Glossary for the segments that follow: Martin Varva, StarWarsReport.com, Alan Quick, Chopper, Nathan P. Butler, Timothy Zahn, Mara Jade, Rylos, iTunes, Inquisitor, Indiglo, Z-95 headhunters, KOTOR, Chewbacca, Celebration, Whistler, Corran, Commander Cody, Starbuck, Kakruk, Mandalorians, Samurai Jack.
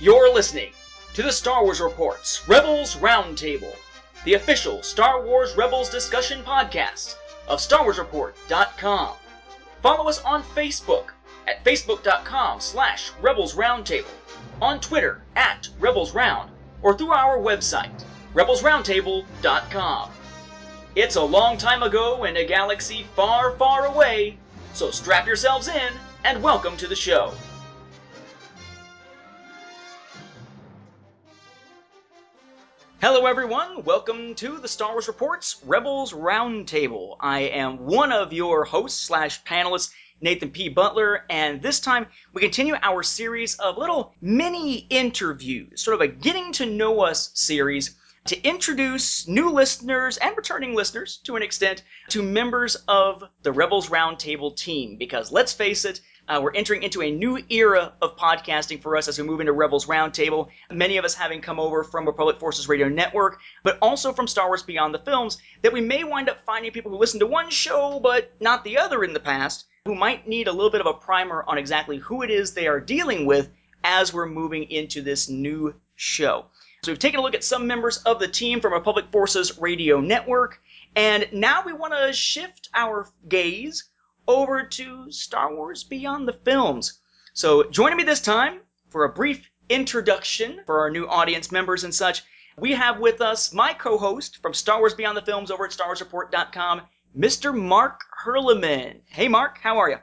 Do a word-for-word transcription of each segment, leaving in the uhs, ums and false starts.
You're listening to the Star Wars Report's Rebels Roundtable, the official Star Wars Rebels discussion podcast of Star Wars Report dot com. Follow us on Facebook at facebook.com slash RebelsRoundtable, on Twitter at RebelsRound, or through our website, Rebels Roundtable dot com. It's a long time ago in a galaxy far, far away, so strap yourselves in and welcome to the show. Hello everyone, welcome to the Star Wars Report's Rebels Roundtable. I am one of your hosts slash panelists, Nathan P. Butler, and this time we continue our series of little mini interviews, sort of a getting to know us series to introduce new listeners and returning listeners, to an extent, to members of the Rebels Roundtable team. Because let's face it, Uh, we're entering into a new era of podcasting for us as we move into Rebels Roundtable, many of us having come over from Republic Forces Radio Network, but also from Star Wars Beyond the Films, that we may wind up finding people who listen to one show but not the other in the past, who might need a little bit of a primer on exactly who it is they are dealing with as we're moving into this new show. So we've taken a look at some members of the team from Republic Forces Radio Network, and now we want to shift our gaze over to Star Wars Beyond the Films. So joining me this time for a brief introduction for our new audience members and such, we have with us my co-host from Star Wars Beyond the Films over at Star Wars Report dot com, Mister Mark Herleman. Hey Mark, how are you?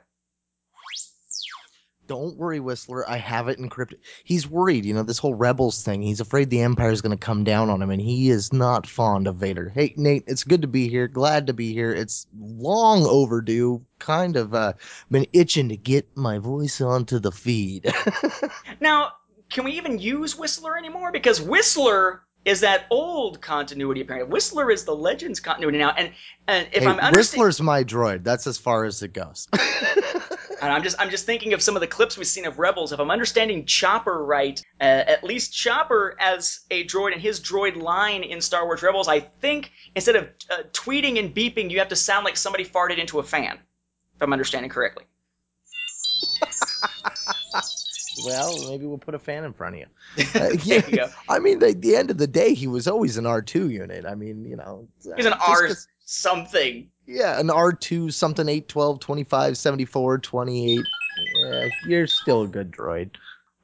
Don't worry, Whistler, I have it encrypted. He's worried, you know, this whole Rebels thing. He's afraid the Empire's going to come down on him, and he is not fond of Vader. Hey, Nate, it's good to be here. Glad to be here. It's long overdue. Kind of uh, been itching to get my voice onto the feed. Now, can we even use Whistler anymore? Because Whistler is that old continuity, apparently. Whistler is the Legends continuity now. And, and if hey, I'm understand- Whistler's my droid. That's as far as it goes. And I'm just I'm just thinking of some of the clips we've seen of Rebels. If I'm understanding Chopper right, uh, at least Chopper as a droid and his droid line in Star Wars Rebels, I think instead of uh, tweeting and beeping, you have to sound like somebody farted into a fan, if I'm understanding correctly. Well, maybe we'll put a fan in front of you. Uh, yeah, there you go. I mean, the, the end of the day, he was always an R two unit. I mean, you know. He's an R something. Yeah, an R two something, eight, twelve, twenty-five, seventy-four, twenty-eight. Yeah, you're still a good droid.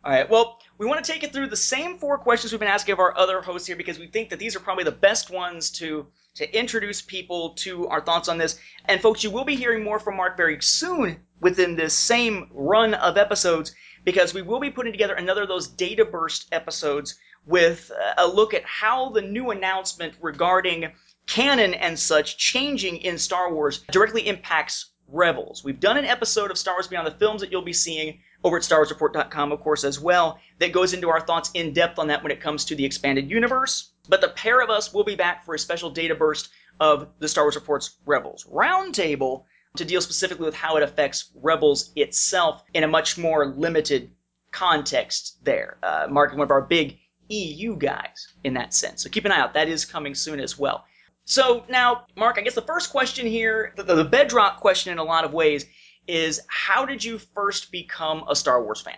All right, well, we want to take it through the same four questions we've been asking of our other hosts here because we think that these are probably the best ones to, to introduce people to our thoughts on this. And, folks, you will be hearing more from Mark very soon within this same run of episodes because we will be putting together another of those data burst episodes with a look at how the new announcement regarding canon and such changing in Star Wars directly impacts Rebels. We've done an episode of Star Wars Beyond the Films that you'll be seeing over at Star Wars Report dot com, of course, as well, that goes into our thoughts in depth on that when it comes to the expanded universe. But the pair of us will be back for a special data burst of the Star Wars Report's Rebels Roundtable to deal specifically with how it affects Rebels itself in a much more limited context there, uh, marking one of our big E U guys in that sense. So keep an eye out. That is coming soon as well. So now, Mark, I guess the first question here, the, the bedrock question in a lot of ways, is how did you first become a Star Wars fan?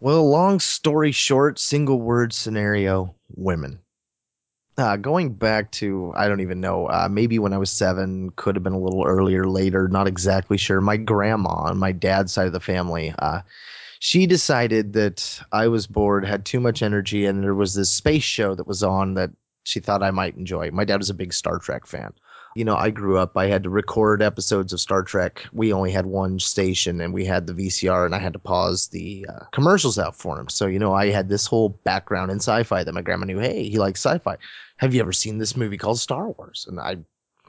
Well, long story short, single word scenario, women. Uh, going back to, I don't even know, uh, maybe when I was seven, could have been a little earlier, later, not exactly sure. My grandma on my dad's side of the family, uh, she decided that I was bored, had too much energy, and there was this space show that was on that she thought I might enjoy. My dad was a big Star Trek fan. You know, I grew up, I had to record episodes of Star Trek. We only had one station and we had the V C R and I had to pause the uh, commercials out for him. So, you know, I had this whole background in sci-fi that my grandma knew, hey, he likes sci-fi. Have you ever seen this movie called Star Wars? And I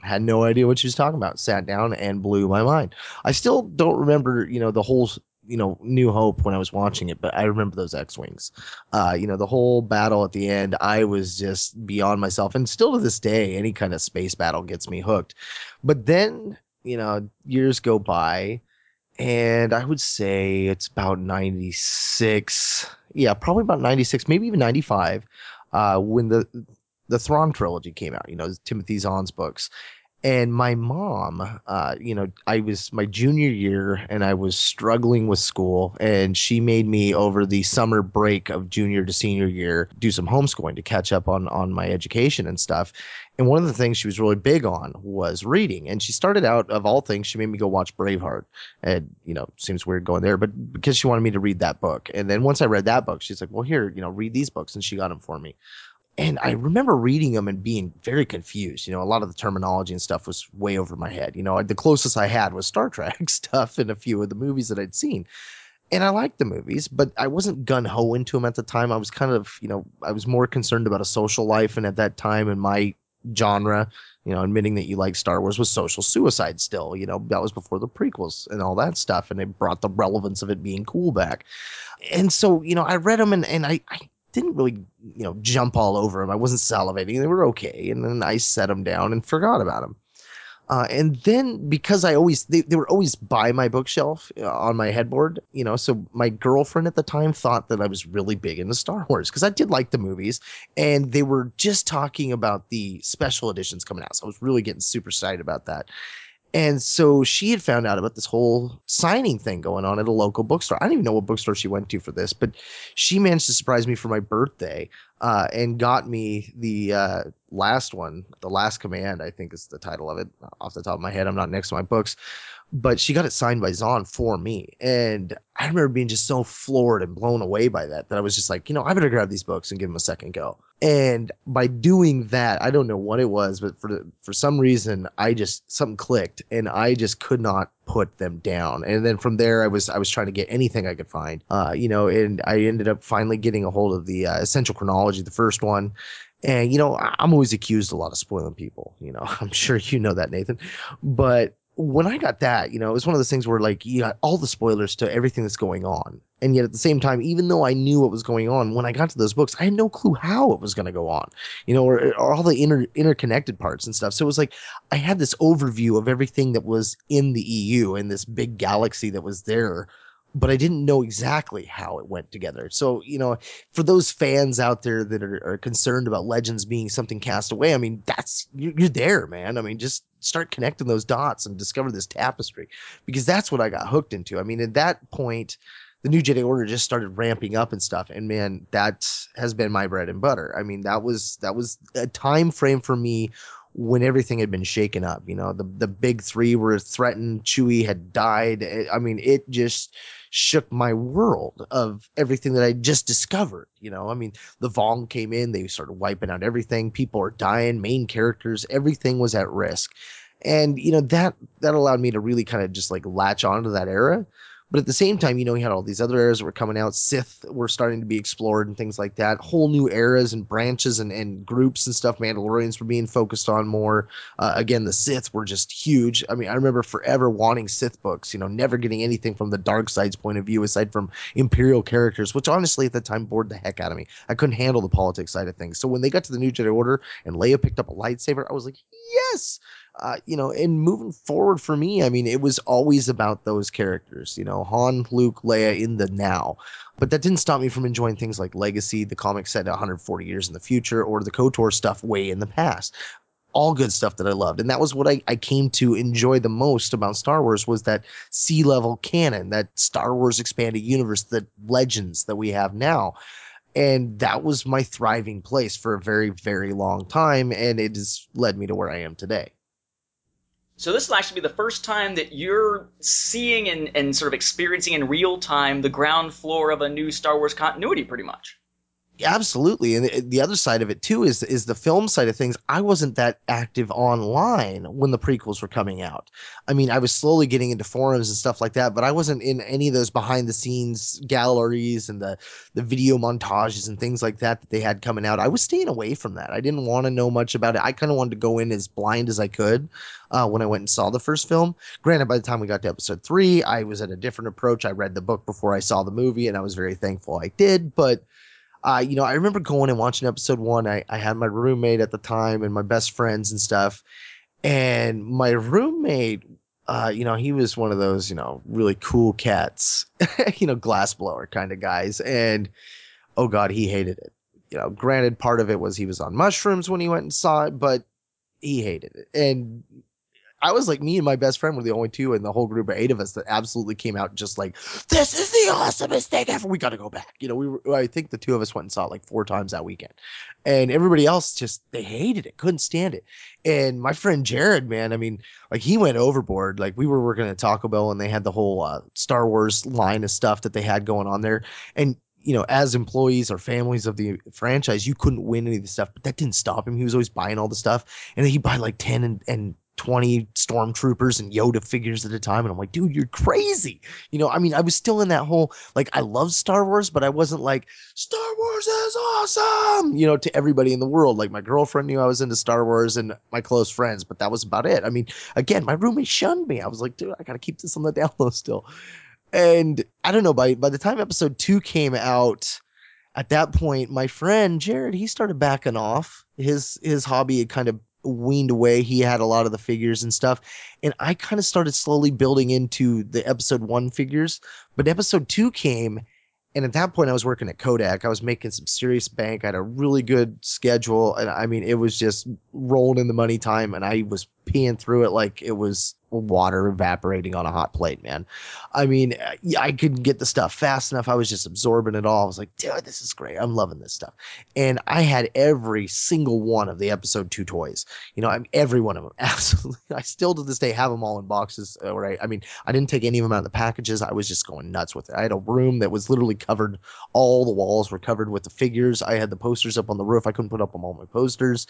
had no idea what she was talking about. Sat down and blew my mind. I still don't remember, you know, the whole you know, New Hope when I was watching it, but I remember those X-Wings. Uh, you know, the whole battle at the end, I was just beyond myself. And still to this day, any kind of space battle gets me hooked. But then, you know, years go by, and I would say it's about ninety-six. Yeah, probably about ninety-six, maybe even ninety-five, uh, when the, the Thrawn trilogy came out, you know, Timothy Zahn's books. And my mom, uh, you know, I was my junior year and I was struggling with school, and she made me over the summer break of junior to senior year do some homeschooling to catch up on, on my education and stuff. And one of the things she was really big on was reading. And she started out, of all things, she made me go watch Braveheart. And, you know, seems weird going there, but because she wanted me to read that book. And then once I read that book, she's like, well, here, you know, read these books. And she got them for me. And I remember reading them and being very confused. You know, a lot of the terminology and stuff was way over my head. You know, the closest I had was Star Trek stuff and a few of the movies that I'd seen. And I liked the movies, but I wasn't gung-ho into them at the time. I was kind of, you know, I was more concerned about a social life. And at that time in my genre, you know, admitting that you like Star Wars was social suicide still. You know, that was before the prequels and all that stuff. And it brought the relevance of it being cool back. And so, you know, I read them and, and I... I didn't really, you know, jump all over them. I wasn't salivating. They were okay. And then I set them down and forgot about them. Uh, and then because I always, they, they were always by my bookshelf uh, on my headboard, you know, so my girlfriend at the time thought that I was really big into Star Wars because I did like the movies and they were just talking about the special editions coming out. So I was really getting super excited about that. And so she had found out about this whole signing thing going on at a local bookstore. I don't even know what bookstore she went to for this, but she managed to surprise me for my birthday uh, and got me the uh, last one, The Last Command, I think is the title of it. Off the top of my head, I'm not next to my books. But she got it signed by Zahn for me. And I remember being just so floored and blown away by that, that I was just like, you know, I better grab these books and give them a second go. And by doing that, I don't know what it was, but for the, for some reason, I just, something clicked and I just could not put them down. And then from there, I was I was trying to get anything I could find, uh, you know, and I ended up finally getting a hold of the uh, Essential Chronology, the first one. And, you know, I'm always accused a lot of spoiling people. You know, I'm sure you know that, Nathan. But when I got that, you know, it was one of those things where, like, you got all the spoilers to everything that's going on. And yet at the same time, even though I knew what was going on, when I got to those books, I had no clue how it was going to go on, you know, or, or all the inter- interconnected parts and stuff. So it was like I had this overview of everything that was in the E U and this big galaxy that was there, but I didn't know exactly how it went together. So, you know, for those fans out there that are, are concerned about Legends being something cast away, I mean, that's, you're, you're there, man. I mean, just start connecting those dots and discover this tapestry, because that's what I got hooked into. I mean, at that point, the New Jedi Order just started ramping up and stuff. And man, that has been my bread and butter. I mean, that was, that was a time frame for me when everything had been shaken up. You know, the, the big three were threatened. Chewie had died. I mean, it just shook my world of everything that I just discovered. You know, I mean, the Vong came in, they started wiping out everything. People are dying, main characters, everything was at risk. And, you know, that, that allowed me to really kind of just like latch onto that era. But at the same time, you know, we had all these other eras that were coming out. Sith were starting to be explored and things like that. Whole new eras and branches and, and groups and stuff. Mandalorians were being focused on more. Uh, again, the Sith were just huge. I mean, I remember forever wanting Sith books, you know, never getting anything from the dark side's point of view aside from Imperial characters, which honestly at the time bored the heck out of me. I couldn't handle the politics side of things. So when they got to the New Jedi Order and Leia picked up a lightsaber, I was like, yes! Uh, you know, and moving forward for me, I mean, it was always about those characters, you know, Han, Luke, Leia in the now. But that didn't stop me from enjoying things like Legacy, the comic set one hundred forty years in the future, or the KOTOR stuff way in the past. All good stuff that I loved. And that was what I, I came to enjoy the most about Star Wars, was that C-level canon, that Star Wars expanded universe, the Legends that we have now. And that was my thriving place for a very, very long time. And it has led me to where I am today. So this will actually be the first time that you're seeing and, and sort of experiencing in real time the ground floor of a new Star Wars continuity, pretty much. Absolutely. And the other side of it, too, is is the film side of things. I wasn't that active online when the prequels were coming out. I mean, I was slowly getting into forums and stuff like that, but I wasn't in any of those behind the scenes galleries and the, the video montages and things like that that they had coming out. I was staying away from that. I didn't want to know much about it. I kind of wanted to go in as blind as I could uh, when I went and saw the first film. Granted, by the time we got to episode three, I was at a different approach. I read the book before I saw the movie, and I was very thankful I did, but... Uh, you know, I remember going and watching episode one. I, I had my roommate at the time and my best friends and stuff. And my roommate, uh, you know, he was one of those, you know, really cool cats, you know, glass blower kind of guys. And, oh, God, he hated it. You know, granted, part of it was he was on mushrooms when he went and saw it, but he hated it. And I was like, me and my best friend were the only two in the whole group of eight of us that absolutely came out just like, this is the awesomest thing ever. We got to go back. You know, we were, I think the two of us went and saw it like four times that weekend, and everybody else just, they hated it, couldn't stand it. And my friend Jared, man, I mean, like he went overboard. Like we were working at Taco Bell and they had the whole uh, Star Wars line of stuff that they had going on there. And, you know, as employees or families of the franchise, you couldn't win any of the stuff, but that didn't stop him. He was always buying all the stuff, and then he'd buy like ten and, and twenty stormtroopers and Yoda figures at a time. And I'm like, dude, you're crazy. You know, I mean, I was still in that whole, like, I love Star Wars, but I wasn't like, Star Wars is awesome, you know, to everybody in the world. Like my girlfriend knew I was into Star Wars and my close friends, but that was about it. I mean, again, my roommate shunned me. I was like, dude, I got to keep this on the down low still. And I don't know, by, by the time episode two came out, at that point, my friend Jared, he started backing off. His his hobby had kind of weaned away. He had a lot of the figures and stuff. And I kind of started slowly building into the episode one figures. But episode two came, and at that point, I was working at Kodak. I was making some serious bank. I had a really good schedule. And I mean, it was just rolling in the money time, and I was peeing through it like it was water evaporating on a hot plate, man. I mean, I couldn't get the stuff fast enough. I was just absorbing it all. I was like, dude, this is great. I'm loving this stuff. And I had every single one of the episode two toys. You know, I'm every one of them. Absolutely. I still to this day have them all in boxes. Right? I mean, I didn't take any of them out of the packages. I was just going nuts with it. I had a room that was literally covered. All the walls were covered with the figures. I had the posters up on the roof. I couldn't put up on all my posters.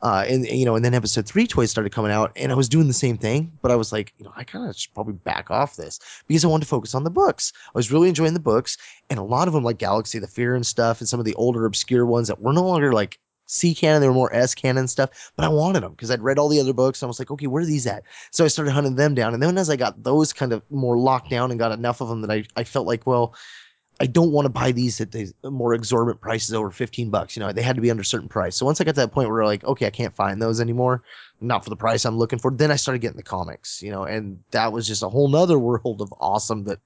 Uh, and, you know, and then episode three toys started coming out, and I was doing the same thing, but I was like, you know, I kind of should probably back off this because I wanted to focus on the books. I was really enjoying the books, and a lot of them, like Galaxy of the Fear and stuff, and some of the older obscure ones that were no longer like C canon, they were more S canon stuff, but I wanted them because I'd read all the other books. And I was like, okay, where are these at? So I started hunting them down. And then as I got those kind of more locked down and got enough of them that I, I felt like, well, I don't want to buy these at the more exorbitant prices over fifteen bucks. You know, they had to be under a certain price. So once I got to that point where like, okay, I can't find those anymore, not for the price I'm looking for, then I started getting the comics, you know, and that was just a whole nother world of awesome that,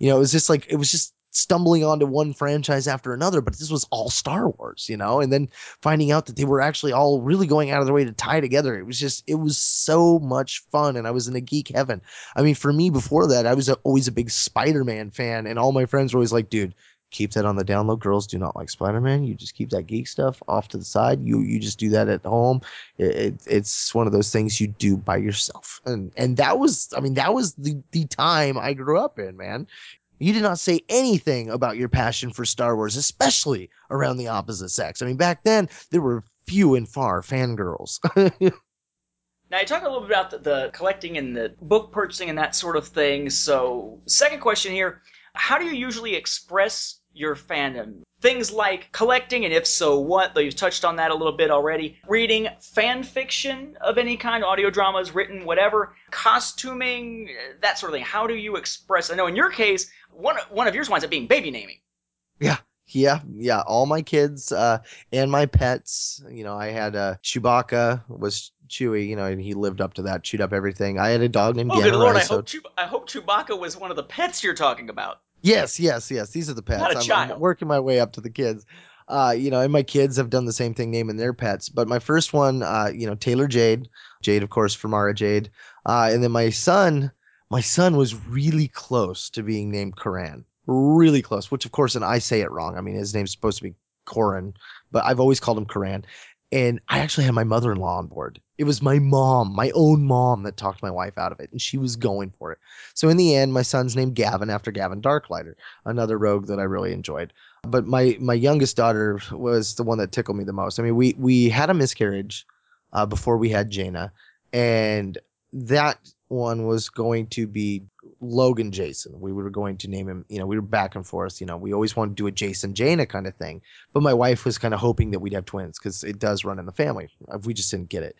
you know, it was just like, it was just stumbling onto one franchise after another, but this was all Star Wars, you know, and then finding out that they were actually all really going out of their way to tie together. It was just, it was so much fun. And I was in a geek heaven. I mean, for me before that, I was a, always a big Spider-Man fan, and all my friends were always like, dude, keep that on the down low. Girls do not like Spider-Man. You just keep that geek stuff off to the side. You you just do that at home. It, it, it's one of those things you do by yourself. And and that was, I mean, that was the, the time I grew up in, man. You did not say anything about your passion for Star Wars, especially around the opposite sex. I mean, back then, there were few and far fangirls. Now, you talked a little bit about the, the collecting and the book purchasing and that sort of thing. So, second question here. How do you usually express your fandom? Things like collecting, and if so, what? Though you've touched on that a little bit already. Reading fan fiction of any kind, audio dramas, written, whatever. Costuming, that sort of thing. How do you express? I know in your case, one one of yours winds up being baby naming. Yeah. Yeah, yeah. All my kids uh, and my pets. You know, I had uh, Chewbacca was Chewie, you know, and he lived up to that, chewed up everything. I had a dog named. Oh, Genndy, good Lord! I, so- hope Chew- I hope Chewbacca was one of the pets you're talking about. Yes, yes, yes. These are the pets. Not a I'm, child. I'm working my way up to the kids. Uh, you know, and my kids have done the same thing, naming their pets. But my first one, uh, you know, Taylor Jade, Jade, of course, for Mara Jade, uh, and then my son. My son was really close to being named Corran. Really close, which of course, and I say it wrong. I mean, his name's supposed to be Corran, but I've always called him Corran. And I actually had my mother-in-law on board. It was my mom, my own mom, that talked my wife out of it, and she was going for it. So in the end, my son's named Gavin after Gavin Darklighter, another rogue that I really enjoyed. But my my youngest daughter was the one that tickled me the most. I mean, we we had a miscarriage uh, before we had Jaina, and that one was going to be Logan Jason. We were going to name him, you know, we were back and forth, you know, we always wanted to do a Jason Jaina kind of thing, but my wife was kind of hoping that we'd have twins because it does run in the family. We just didn't get it.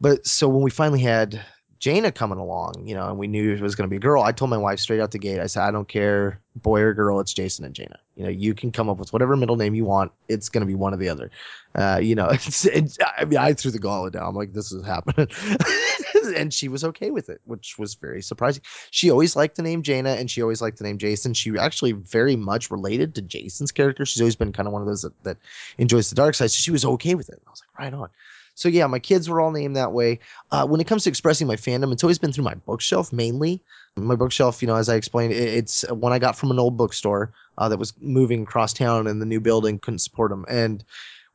But so when we finally had Jaina coming along, you know, and we knew it was going to be a girl, I told my wife straight out the gate, I said, I don't care, boy or girl, it's Jason and Jaina. You know, you can come up with whatever middle name you want. It's going to be one or the other. Uh, you know, it's, it's, I mean, I threw the gauntlet down. I'm like, this is happening. And she was okay with it, which was very surprising. She always liked the name Jaina, and she always liked the name Jason. She actually very much related to Jason's character. She's always been kind of one of those that, that enjoys the dark side. So she was okay with it. I was like, right on. So yeah, my kids were all named that way. Uh, when it comes to expressing my fandom, it's always been through my bookshelf mainly. My bookshelf, you know, as I explained, it's one I got from an old bookstore uh, that was moving across town, and the new building couldn't support them. And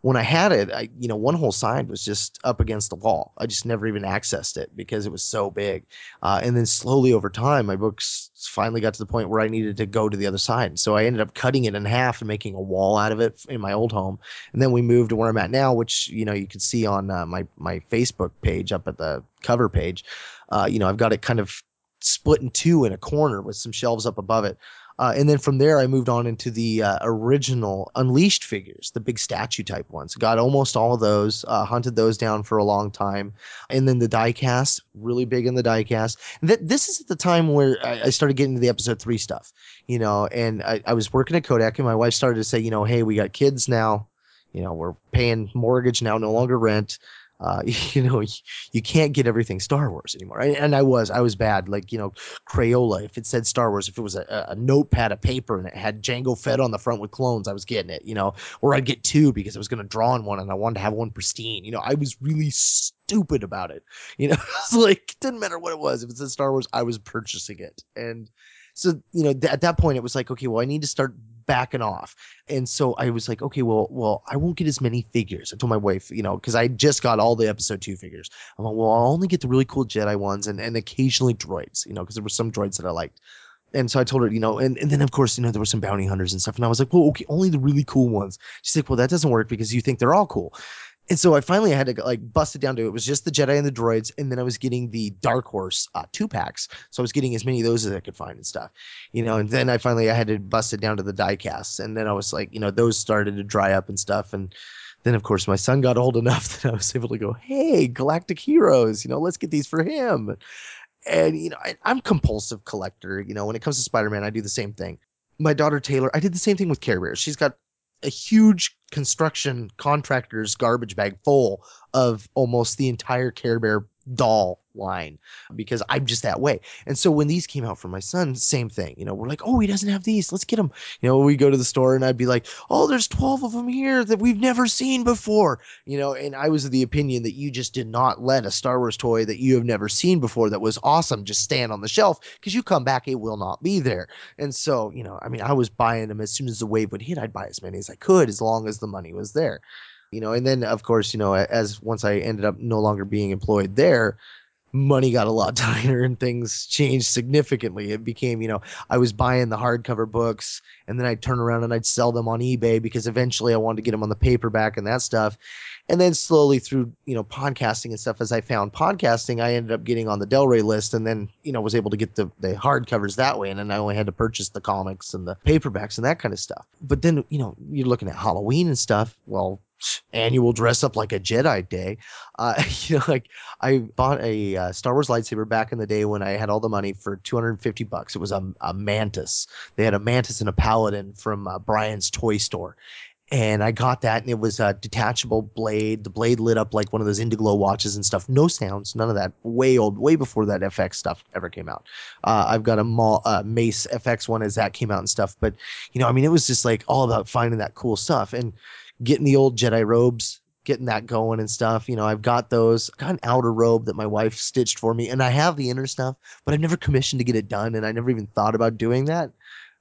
when I had it, I, you know, one whole side was just up against the wall. I just never even accessed it because it was so big. Uh, and then slowly over time, my books finally got to the point where I needed to go to the other side. So I ended up cutting it in half and making a wall out of it in my old home. And then we moved to where I'm at now, which, you know, you can see on uh, my, my Facebook page up at the cover page. Uh, you know, I've got it kind of split in two in a corner with some shelves up above it. Uh, and then from there, I moved on into the uh, original Unleashed figures, the big statue type ones. Got almost all of those, uh, hunted those down for a long time. And then the die-cast, really big in the die-cast. Th- this is at the time where I, I started getting into the episode three stuff, you know, and I, I was working at Kodak, and my wife started to say, you know, hey, we got kids now. You know, we're paying mortgage now, no longer rent. Uh, you know, you can't get everything Star Wars anymore. And I was, I was bad. Like, you know, Crayola, if it said Star Wars, if it was a, a notepad of paper and it had Jango Fett on the front with clones, I was getting it, you know, or I'd get two because I was going to draw on one and I wanted to have one pristine. You know, I was really stupid about it. You know, it's like, it didn't matter what it was. If it said Star Wars, I was purchasing it. And so, you know, th- at that point it was like, okay, well, I need to start backing off. And so I was like, okay, well, well, I won't get as many figures. I told my wife, you know, because I just got all the episode two figures. I'm like, well, I'll only get the really cool Jedi ones and, and occasionally droids, you know, because there were some droids that I liked. And so I told her, you know, and, and then, of course, you know, there were some bounty hunters and stuff. And I was like, well, okay, only the really cool ones. She's like, well, that doesn't work because you think they're all cool. And so I finally had to like bust it down to it was just the Jedi and the droids, and then I was getting the Dark Horse uh, two packs, so I was getting as many of those as I could find and stuff, you know. And then I finally I had to bust it down to the die casts, and then I was like, you know, those started to dry up and stuff, and then of course my son got old enough that I was able to go, hey, Galactic Heroes, you know, let's get these for him. And you know, I, I'm a compulsive collector, you know. When it comes to Spider-Man, I do the same thing. My daughter Taylor, I did the same thing with Care Bears. She's got a huge construction contractor's garbage bag full of almost the entire Care Bear doll line because I'm just that way. And so when these came out for my son, same thing, you know, we're like, oh, he doesn't have these, let's get him. You know, we go to the store and I'd be like, oh, there's twelve of them here that we've never seen before, you know. And I was of the opinion that you just did not let a Star Wars toy that you have never seen before that was awesome just stand on the shelf, because you come back, it will not be there. And so, you know, I mean, I was buying them as soon as the wave would hit. I'd buy as many as I could as long as the money was there, you know. And then of course, you know, as once I ended up no longer being employed there, money got a lot tighter and things changed significantly. It became, you know, I was buying the hardcover books and then I'd turn around and I'd sell them on eBay because eventually I wanted to get them on the paperback and that stuff. And then slowly through, you know, podcasting and stuff, as I found podcasting, I ended up getting on the Del Rey list and then, you know, was able to get the, the hardcovers that way. And then I only had to purchase the comics and the paperbacks and that kind of stuff. But then, you know, you're looking at Halloween and stuff. Well, annual dress up like a Jedi day. Uh, you know, like I bought a uh, Star Wars lightsaber back in the day when I had all the money for two hundred fifty bucks. It was a, a mantis. They had a mantis and a paladin from uh, Brian's toy store. And I got that, and it was a detachable blade. The blade lit up like one of those Indiglo watches and stuff. No sounds, none of that. Way old, way before that F X stuff ever came out. Uh, I've got a Ma- uh, Mace F X one as that came out and stuff. But, you know, I mean, it was just like all about finding that cool stuff. And getting the old Jedi robes, getting that going and stuff. You know, I've got those. I got an outer robe that my wife stitched for me, and I have the inner stuff, but I've never commissioned to get it done, and I never even thought about doing that.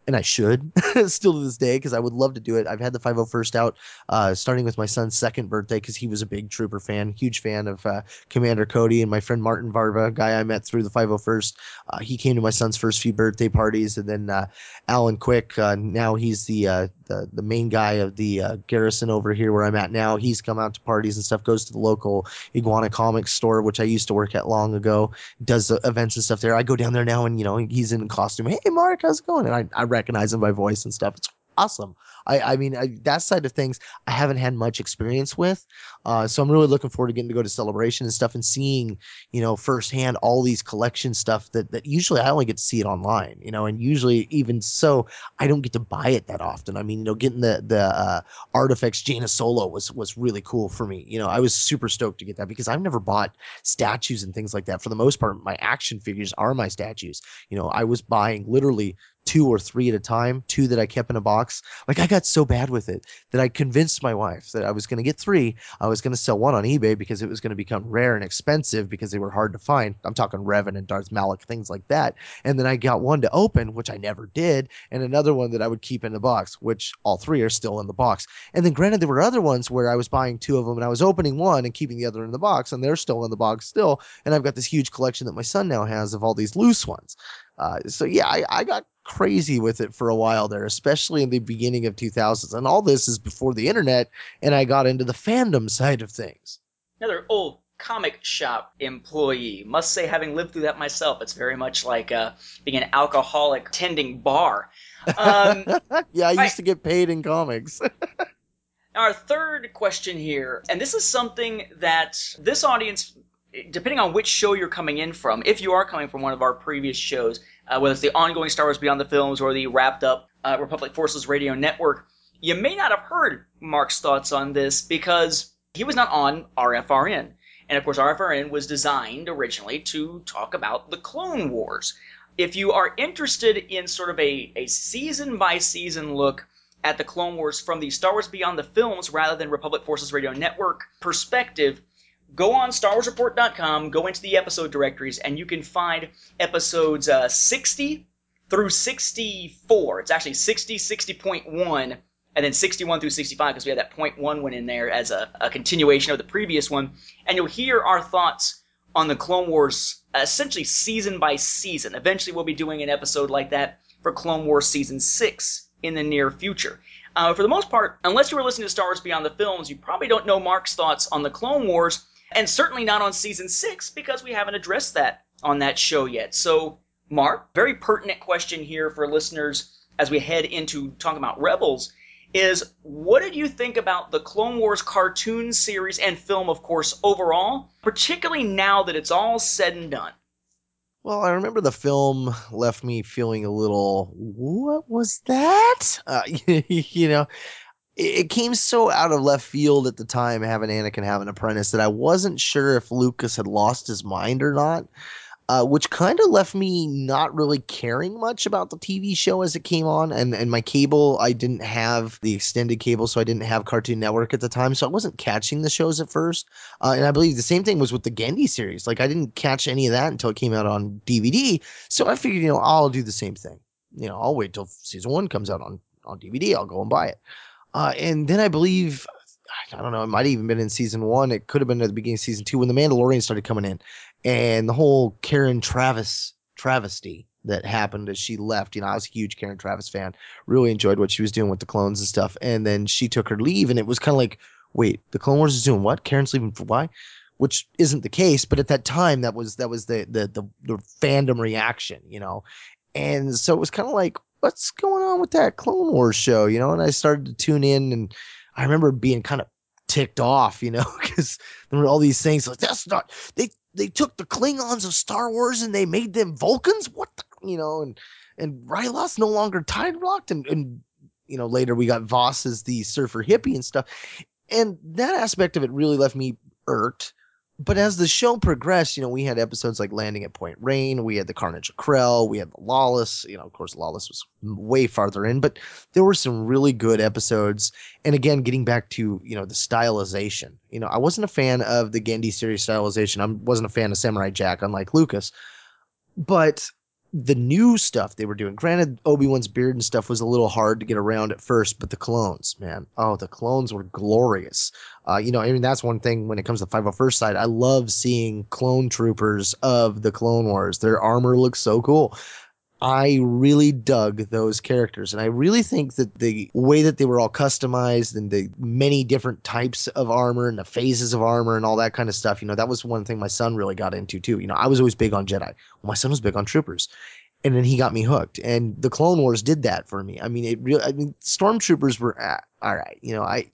And I should still to this day, because I would love to do it. I've had the five oh first out uh, starting with my son's second birthday, because he was a big Trooper fan, huge fan of uh, Commander Cody and my friend Martin Varva, a guy I met through the five oh first. Uh, he came to my son's first few birthday parties. And then uh, Alan Quick, uh, now he's the, uh, the the main guy of the uh, garrison over here where I'm at now. He's come out to parties and stuff, goes to the local Iguana Comics store, which I used to work at long ago, does uh, events and stuff there. I go down there now and, you know, he's in costume. Hey, Mark, how's it going? And I, I recognizing my voice and stuff. It's awesome. I, I mean, I, that side of things, I haven't had much experience with. Uh, so I'm really looking forward to getting to go to Celebration and stuff and seeing, you know, firsthand all these collection stuff that, that usually I only get to see it online, you know, and usually even so, I don't get to buy it that often. I mean, you know, getting the, the uh, Artifacts Jaina Solo was, was really cool for me. You know, I was super stoked to get that because I've never bought statues and things like that. For the most part, my action figures are my statues. You know, I was buying literally two or three at a time, two that I kept in a box. Like, I got so bad with it that I convinced my wife that I was going to get three. I was going to sell one on eBay because it was going to become rare and expensive because they were hard to find. I'm talking Revan and Darth Malik, things like that. And then I got one to open, which I never did, and another one that I would keep in the box, which all three are still in the box. And then granted, there were other ones where I was buying two of them and I was opening one and keeping the other in the box, and they're still in the box still. And I've got this huge collection that my son now has of all these loose ones. Uh, so yeah, I, I got crazy with it for a while there, especially in the beginning of two thousands. And all this is before the internet, and I got into the fandom side of things. Another old comic shop employee. Must say, having lived through that myself, it's very much like uh, being an alcoholic tending bar. Um, yeah, I used I, to get paid in comics. Our third question here, and this is something that this audience, depending on which show you're coming in from, if you are coming from one of our previous shows, uh, whether it's the ongoing Star Wars Beyond the Films or the wrapped-up uh, Republic Forces Radio Network, you may not have heard Mark's thoughts on this because he was not on R F R N. And, of course, R F R N was designed originally to talk about the Clone Wars. If you are interested in sort of a, a season-by-season look at the Clone Wars from the Star Wars Beyond the Films rather than Republic Forces Radio Network perspective, go on Star Wars Report dot com, go into the episode directories, and you can find episodes uh, sixty through sixty-four. It's actually sixty, sixty point one, and then sixty-one through sixty-five, because we had that point one one in there as a, a continuation of the previous one. And you'll hear our thoughts on the Clone Wars uh, essentially season by season. Eventually we'll be doing an episode like that for Clone Wars Season six in the near future. Uh, for the most part, unless you were listening to Star Wars Beyond the Films, you probably don't know Mark's thoughts on the Clone Wars, and certainly not on Season six, because we haven't addressed that on that show yet. So, Mark, very pertinent question here for listeners as we head into talking about Rebels, is what did you think about the Clone Wars cartoon series and film, of course, overall, particularly now that it's all said and done? Well, I remember the film left me feeling a little, what was that? Uh, you know, it came so out of left field at the time, having Anakin have an apprentice, that I wasn't sure if Lucas had lost his mind or not, uh, which kind of left me not really caring much about the T V show as it came on. And, and my cable, I didn't have the extended cable, so I didn't have Cartoon Network at the time, so I wasn't catching the shows at first. Uh, and I believe the same thing was with the Genndy series. Like, I didn't catch any of that until it came out on D V D, so I figured, you know, I'll do the same thing. You know, I'll wait till season one comes out on, on D V D. I'll go and buy it. Uh, and then I believe, I don't know, it might have even been in season one. It could have been at the beginning of season two when the Mandalorians started coming in, and the whole Karen Traviss travesty that happened as she left. You know, I was a huge Karen Traviss fan, really enjoyed what she was doing with the clones and stuff. And then she took her leave, and it was kind of like, wait, the Clone Wars is doing what? Karen's leaving for why? Which isn't the case. But at that time, that was that was the the the, the fandom reaction, you know. And so it was kind of like, what's going on with that Clone Wars show, you know? And I started to tune in, and I remember being kind of ticked off, you know, because there were all these things like, that's not, they they took the Klingons of Star Wars and they made them Vulcans? What the, you know, and, and Rylos no longer time-locked, and, and, you know, later we got Voss as the surfer hippie and stuff. And that aspect of it really left me irked. But as the show progressed, you know, we had episodes like Landing at Point Rain, we had the Carnage of Krell, we had the Lawless, you know, of course, Lawless was way farther in, but there were some really good episodes. And again, getting back to, you know, the stylization, you know, I wasn't a fan of the Genndy series stylization. I wasn't a fan of Samurai Jack, unlike Lucas, but the new stuff they were doing, granted, Obi-Wan's beard and stuff was a little hard to get around at first, but the clones, man, oh, the clones were glorious. Uh, you know, I mean, that's one thing when it comes to the five oh first side. I love seeing clone troopers of the Clone Wars. Their armor looks so cool. I really dug those characters, and I really think that the way that they were all customized and the many different types of armor and the phases of armor and all that kind of stuff, you know, that was one thing my son really got into too. You know, I was always big on Jedi. Well, my son was big on troopers, and then he got me hooked, and the Clone Wars did that for me. I mean, it really, I mean, stormtroopers were ah, all right, you know, I,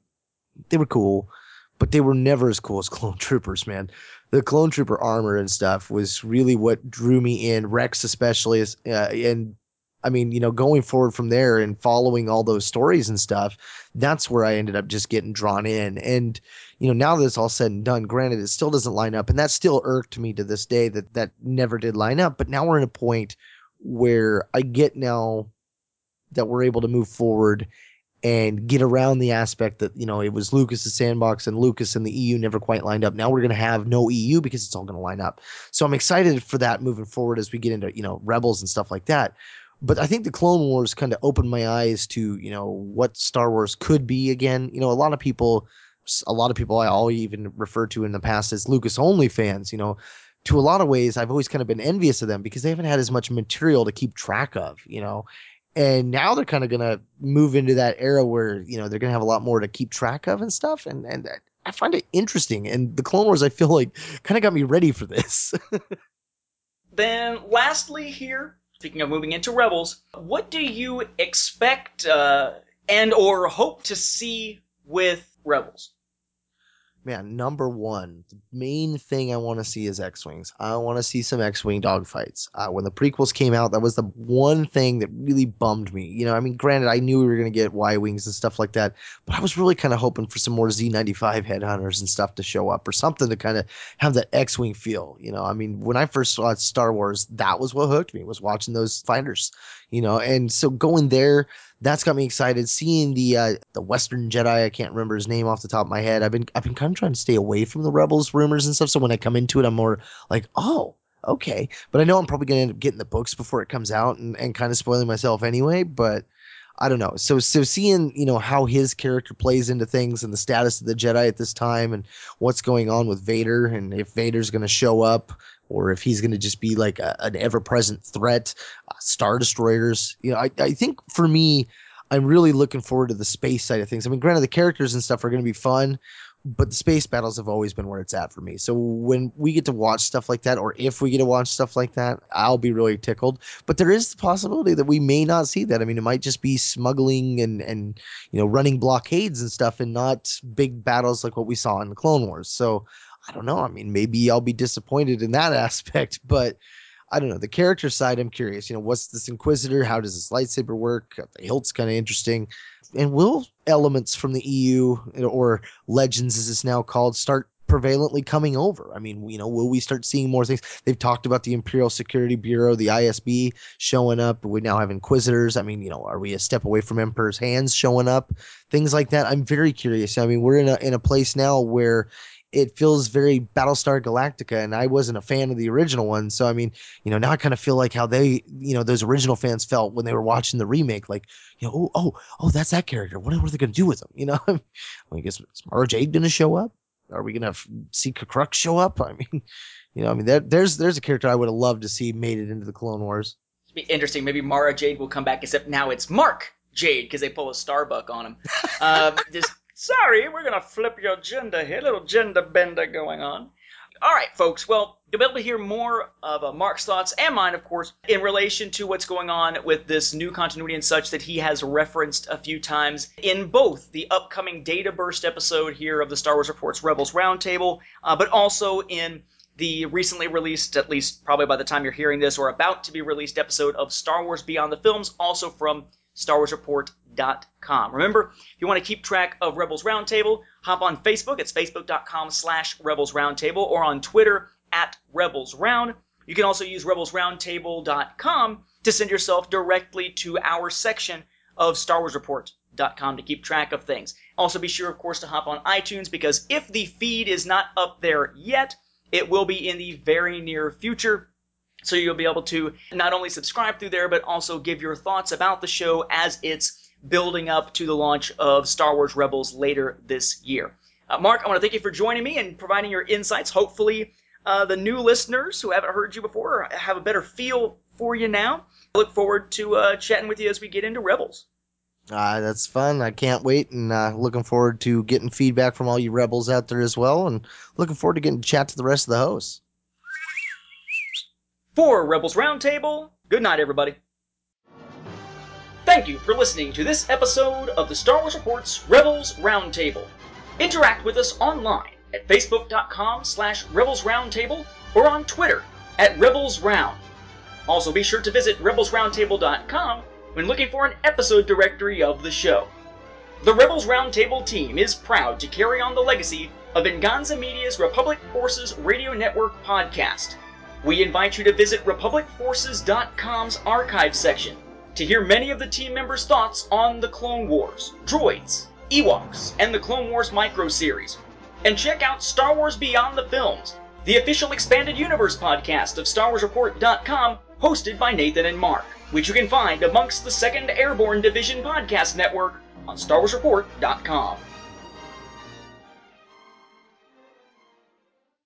they were cool, but they were never as cool as clone troopers, man. The clone trooper armor and stuff was really what drew me in. Rex especially, is, uh, and I mean, you know, going forward from there and following all those stories and stuff, that's where I ended up just getting drawn in. And, you know, now that it's all said and done, granted, it still doesn't line up, and that still irked me to this day that that never did line up. But now we're in a point where I get now that we're able to move forward and get around the aspect that, you know, it was Lucas's sandbox and Lucas and the E U never quite lined up. Now we're going to have no E U because it's all going to line up. So I'm excited for that moving forward as we get into, you know, Rebels and stuff like that. But I think the Clone Wars kind of opened my eyes to, you know, what Star Wars could be again. You know, a lot of people, a lot of people I always even referred to in the past as Lucas only fans, you know, to a lot of ways, I've always kind of been envious of them because they haven't had as much material to keep track of, you know. And now they're kind of going to move into that era where, you know, they're going to have a lot more to keep track of and stuff. And and I find it interesting. And the Clone Wars, I feel like, kind of got me ready for this. Then lastly here, speaking of moving into Rebels, what do you expect uh, and or hope to see with Rebels? Man, number one, the main thing I want to see is X-Wings. I want to see some X-Wing dogfights. Uh, when the prequels came out, that was the one thing that really bummed me. You know, I mean, granted, I knew we were going to get Y-Wings and stuff like that, but I was really kind of hoping for some more Z ninety-five headhunters and stuff to show up or something to kind of have that X-Wing feel. You know, I mean, when I first saw Star Wars, that was what hooked me, was watching those fighters, you know, and so going there, that's got me excited. Seeing the uh, the Western Jedi, I can't remember his name off the top of my head. I've been I've been kind of trying to stay away from the Rebels rumors and stuff. So when I come into it, I'm more like, oh, okay. But I know I'm probably going to end up getting the books before it comes out and, and kind of spoiling myself anyway. But I don't know. So so seeing, you know, how his character plays into things and the status of the Jedi at this time and what's going on with Vader and if Vader's going to show up. Or if he's going to just be like a, an ever-present threat, uh, Star Destroyers. You know, I, I think for me, I'm really looking forward to the space side of things. I mean, granted, the characters and stuff are going to be fun, but the space battles have always been where it's at for me. So when we get to watch stuff like that, or if we get to watch stuff like that, I'll be really tickled. But there is the possibility that we may not see that. I mean, it might just be smuggling and, and you know, running blockades and stuff and not big battles like what we saw in the Clone Wars. So I don't know. I mean, maybe I'll be disappointed in that aspect, but I don't know. The character side, I'm curious. You know, what's this Inquisitor? How does this lightsaber work? The hilt's kind of interesting. And will elements from the E U or Legends, as it's now called, start prevalently coming over? I mean, you know, will we start seeing more things? They've talked about the Imperial Security Bureau, the I S B showing up. We now have Inquisitors. I mean, you know, are we a step away from Emperor's hands showing up? Things like that. I'm very curious. I mean, we're in a in a place now where it feels very Battlestar Galactica, and I wasn't a fan of the original one. So, I mean, you know, now I kind of feel like how they, you know, those original fans felt when they were watching the remake. Like, you know, oh, oh, oh that's that character. What, what are they going to do with him? You know, I, mean, I guess is Mara Jade going to show up? Are we going to f- see Kakruk show up? I mean, you know, I mean, there, there's there's a character I would have loved to see made it into the Clone Wars. It'd be interesting. Maybe Mara Jade will come back, except now it's Mark Jade because they pull a Starbuck on him. Uh, just... Sorry, we're going to flip your agenda here. Little agenda bender going on. All right, folks. Well, you'll be able to hear more of uh, Mark's thoughts and mine, of course, in relation to what's going on with this new continuity and such that he has referenced a few times in both the upcoming Data Burst episode here of the Star Wars Report's Rebels Roundtable, uh, but also in the recently released, at least probably by the time you're hearing this, or about to be released episode of Star Wars Beyond the Films, also from Star Wars Report dot com. Remember, if you want to keep track of Rebels Roundtable, hop on Facebook. It's facebook dot com slash Rebels Roundtable or on Twitter at Rebels Round. You can also use Rebels Roundtable dot com to send yourself directly to our section of Star Wars Report dot com to keep track of things. Also be sure, of course, to hop on iTunes because if the feed is not up there yet, it will be in the very near future. So you'll be able to not only subscribe through there, but also give your thoughts about the show as it's building up to the launch of Star Wars Rebels later this year. Uh, Mark, I want to thank you for joining me and providing your insights. Hopefully, uh, the new listeners who haven't heard you before have a better feel for you now. I look forward to uh, chatting with you as we get into Rebels. Uh, that's fun. I can't wait, and uh, looking forward to getting feedback from all you Rebels out there as well, and looking forward to getting to chat to the rest of the hosts. For Rebels Roundtable, good night, everybody. Thank you for listening to this episode of the Star Wars Report's Rebels Roundtable. Interact with us online at facebook dot com slash Rebels Roundtable or on Twitter at Rebels Round. Also, be sure to visit Rebels Roundtable dot com when looking for an episode directory of the show. The Rebels Roundtable team is proud to carry on the legacy of Venganza Media's Republic Forces Radio Network podcast. We invite you to visit Republic Forces dot com's archive section, to hear many of the team members' thoughts on The Clone Wars, droids, Ewoks, and the Clone Wars micro-series. And check out Star Wars Beyond the Films, the official expanded universe podcast of Star Wars Report dot com, hosted by Nathan and Mark, which you can find amongst the second Airborne Division podcast network on Star Wars Report dot com.